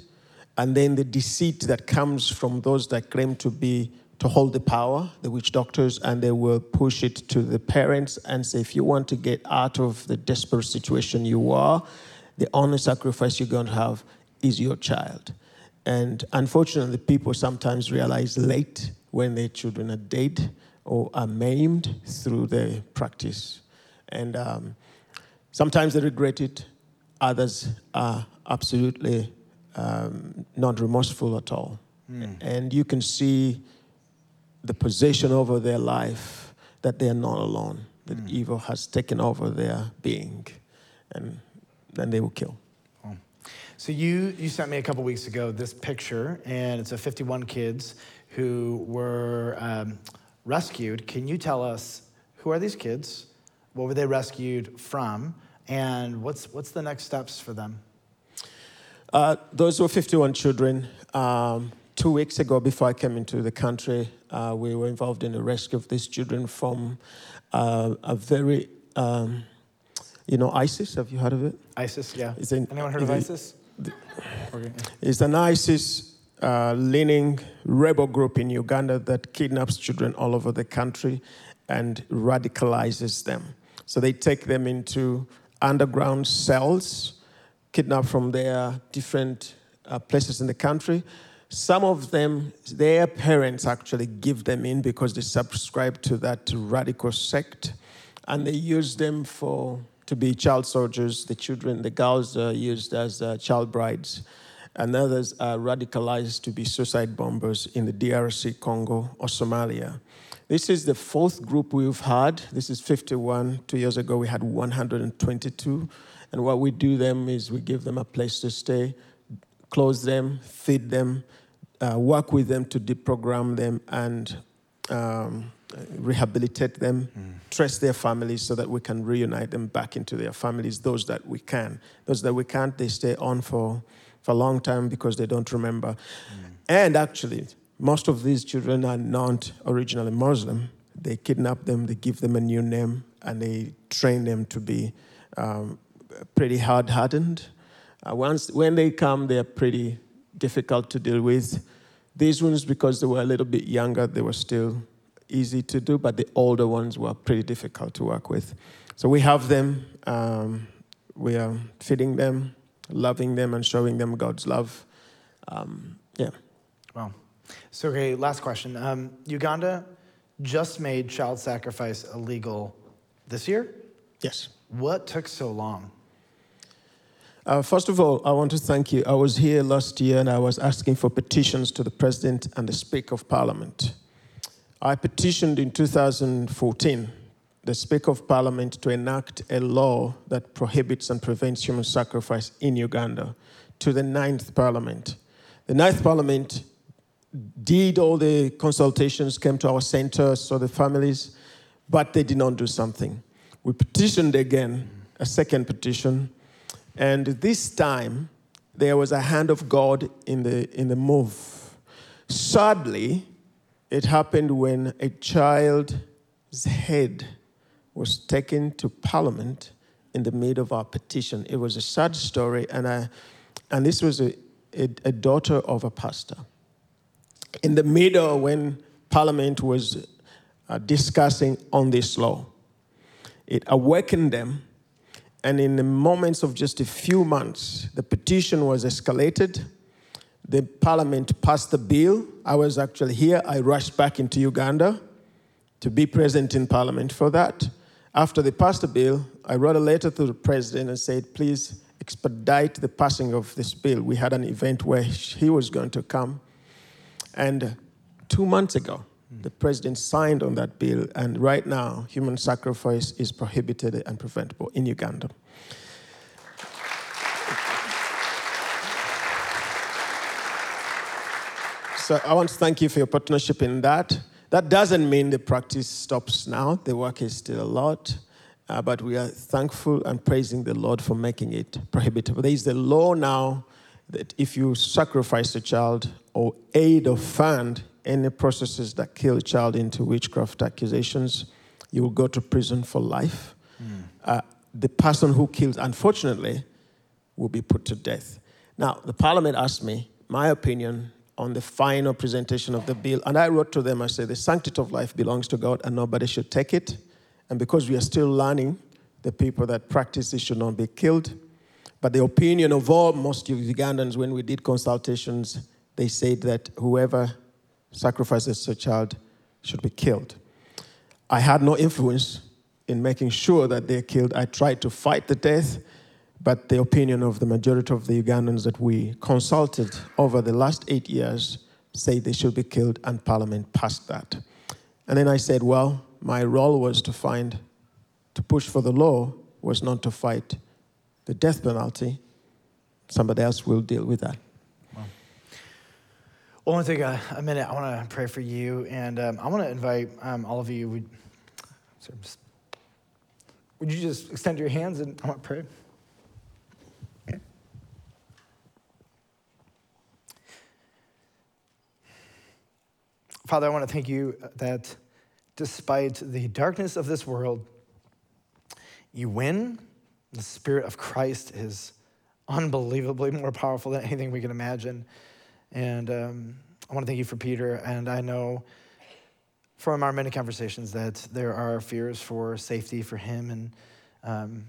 And then the deceit that comes from those that claim to be, to hold the power, the witch doctors, and they will push it to the parents and say, if you want to get out of the desperate situation you are, the only sacrifice you're going to have is your child. And unfortunately, people sometimes realize late when their children are dead or are maimed through their practice. And um, sometimes they regret it. Others are absolutely um, not remorseful at all. Mm. And you can see the possession over their life, that they are not alone, that mm. evil has taken over their being, and then they will kill. Oh. So you, you sent me a couple weeks ago this picture, and it's of fifty-one kids who were um, rescued. Can you tell us, who are these kids? What were they rescued from? And what's what's the next steps for them? Uh, those were fifty-one children. Um, two weeks ago, before I came into the country, uh, we were involved in the rescue of these children from uh, a very, um, you know, ISIS. Have you heard of it? ISIS, yeah. Is it, Anyone heard of ISIS? The, okay. It's an ISIS-leaning uh, rebel group in Uganda that kidnaps children all over the country and radicalizes them. So they take them into underground cells, kidnapped from their different uh, places in the country. Some of them, their parents actually give them in because they subscribe to that radical sect, and they use them for to be child soldiers. The children, the girls are used as uh, child brides, and others are radicalized to be suicide bombers in the D R C, Congo, or Somalia. This is the fourth group we've had. This is fifty-one. Two years ago, we had one hundred twenty-two. And what we do them is we give them a place to stay, clothe them, feed them, uh, work with them to deprogram them and um, rehabilitate them, mm. trace their families so that we can reunite them back into their families, those that we can. Those that we can't, they stay on for, for a long time because they don't remember. Mm. And actually, most of these children are not originally Muslim. They kidnap them, they give them a new name, and they train them to be um, pretty hard-hardened. Uh, once, when they come, they're pretty difficult to deal with. These ones, because they were a little bit younger, they were still easy to do, but the older ones were pretty difficult to work with. So we have them. Um, we are feeding them, loving them, and showing them God's love. Um, yeah. Wow. So, okay, last question. Um, Uganda just made child sacrifice illegal this year? Yes. What took so long? Uh, first of all, I want to thank you. I was here last year and I was asking for petitions to the President and the Speaker of Parliament. I petitioned in two thousand fourteen the Speaker of Parliament to enact a law that prohibits and prevents human sacrifice in Uganda to the Ninth Parliament. The Ninth Parliament did all the consultations, came to our center, saw the families, but they did not do something. We petitioned again, a second petition. And this time, there was a hand of God in the in the move. Sadly, it happened when a child's head was taken to Parliament in the middle of our petition. It was a sad story, and I, and this was a, a, a daughter of a pastor. In the middle, when Parliament was uh, discussing on this law, it awakened them. And in the moments of just a few months, the petition was escalated. The Parliament passed the bill. I was actually here. I rushed back into Uganda to be present in Parliament for that. After they passed the bill, I wrote a letter to the President and said, please expedite the passing of this bill. We had an event where he was going to come. And two months ago, the President signed on that bill, and right now, human sacrifice is prohibited and preventable in Uganda. So I want to thank you for your partnership in that. That doesn't mean the practice stops now. The work is still a lot, uh, but we are thankful and praising the Lord for making it prohibitable. There is the law now that if you sacrifice a child or aid or fund any processes that kill a child into witchcraft accusations, you will go to prison for life. Mm. Uh, the person who kills, unfortunately, will be put to death. Now, the Parliament asked me my opinion on the final presentation of the bill, and I wrote to them, I said, the sanctity of life belongs to God and nobody should take it. And because we are still learning, the people that practice this should not be killed. But the opinion of all, most Ugandans, when we did consultations, they said that whoever sacrifices to a child should be killed. I had no influence in making sure that they're killed. I tried to fight the death, but the opinion of the majority of the Ugandans that we consulted over the last eight years say they should be killed, and Parliament passed that. And then I said, well, my role was to find, to push for the law, was not to fight the death penalty. Somebody else will deal with that. Well, I want to take a, a minute. I want to pray for you, and um, I want to invite um, all of you. Would, sorry, just, would you just extend your hands, and I want to pray? Okay. Father, I want to thank you that despite the darkness of this world, you win. The Spirit of Christ is unbelievably more powerful than anything we can imagine. And um, I want to thank you for Peter. And I know from our many conversations that there are fears for safety for him and um,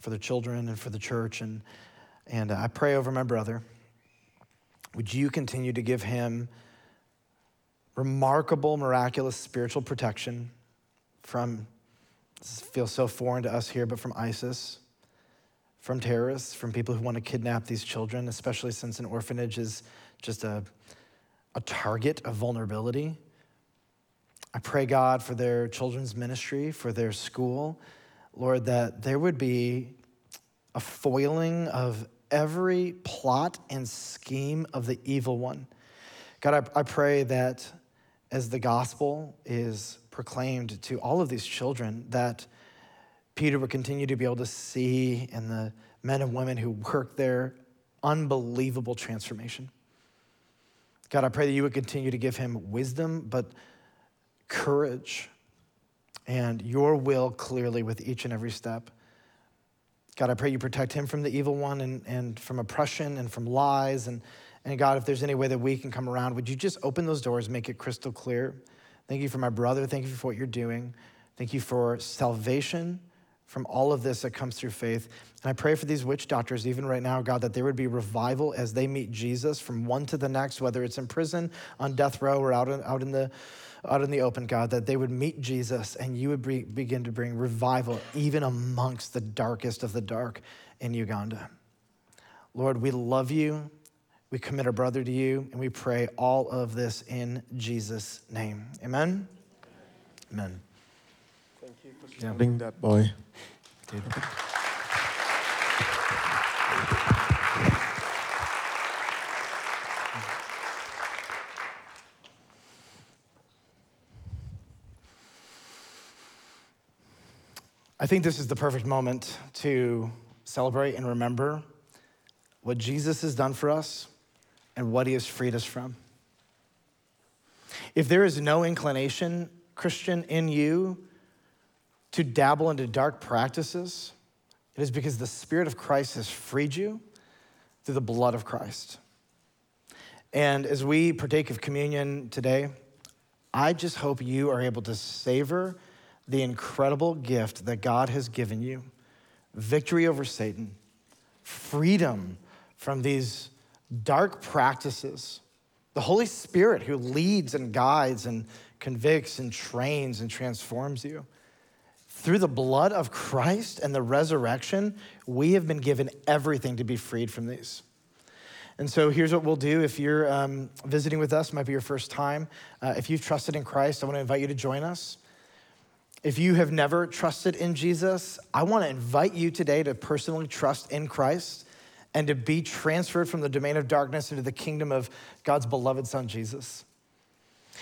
for the children and for the church. And, and I pray over my brother. Would you continue to give him remarkable, miraculous spiritual protection from, this feels so foreign to us here, but from ISIS, from terrorists, from people who want to kidnap these children, especially since an orphanage is just a, a target of vulnerability. I pray, God, for their children's ministry, for their school, Lord, that there would be a foiling of every plot and scheme of the evil one, God, I, I pray that as the gospel is proclaimed to all of these children, that Peter would continue to be able to see in the men and women who work there unbelievable transformation. God, I pray that you would continue to give him wisdom, but courage and your will clearly with each and every step. God, I pray you protect him from the evil one and, and from oppression and from lies. And, and God, if there's any way that we can come around, would you just open those doors, make it crystal clear? Thank you for my brother. Thank you for what you're doing. Thank you for salvation from all of this that comes through faith. And I pray for these witch doctors, even right now, God, that there would be revival as they meet Jesus from one to the next, whether it's in prison, on death row, or out in, out in, the, out in the open, God, that they would meet Jesus and you would be, begin to bring revival even amongst the darkest of the dark in Uganda. Lord, we love you. We commit our brother to you, and we pray all of this in Jesus' name. Amen? Amen. Amen. Thank you for standing that boy. Dude. I think this is the perfect moment to celebrate and remember what Jesus has done for us and what he has freed us from. If there is no inclination, Christian, in you to dabble into dark practices, it is because the Spirit of Christ has freed you through the blood of Christ. And as we partake of communion today, I just hope you are able to savor the incredible gift that God has given you, victory over Satan, freedom from these dark practices, the Holy Spirit who leads and guides and convicts and trains and transforms you. Through the blood of Christ and the resurrection, we have been given everything to be freed from these. And so here's what we'll do. If you're um, visiting with us, might be your first time. Uh, if you've trusted in Christ, I want to invite you to join us. If you have never trusted in Jesus, I want to invite you today to personally trust in Christ and to be transferred from the domain of darkness into the kingdom of God's beloved Son, Jesus.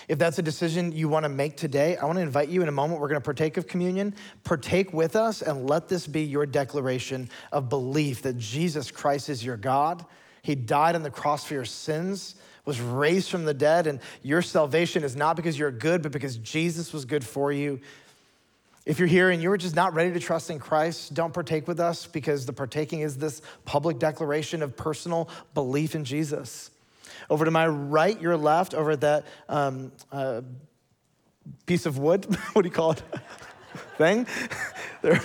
If that's a decision you want to make today, I want to invite you in a moment. We're going to partake of communion. Partake with us and let this be your declaration of belief that Jesus Christ is your God. He died on the cross for your sins, was raised from the dead, and your salvation is not because you're good, but because Jesus was good for you. If you're here and you're just not ready to trust in Christ, don't partake with us, because the partaking is this public declaration of personal belief in Jesus. Over to my right, your left, over that um, uh, piece of wood, what do you call it, thing? There,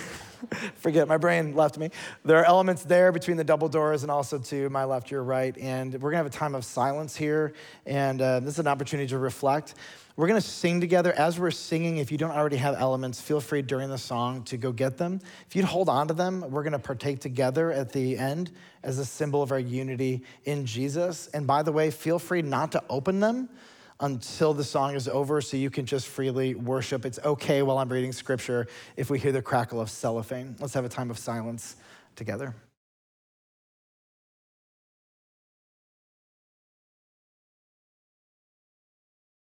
forget, my brain left me. There are elements there between the double doors, and also to my left, your right, and we're gonna have a time of silence here, and uh, this is an opportunity to reflect. We're gonna sing together. As we're singing, if you don't already have elements, feel free during the song to go get them. If you'd hold on to them, we're gonna partake together at the end as a symbol of our unity in Jesus. And by the way, feel free not to open them until the song is over, so you can just freely worship. It's okay while I'm reading scripture if we hear the crackle of cellophane. Let's have a time of silence together.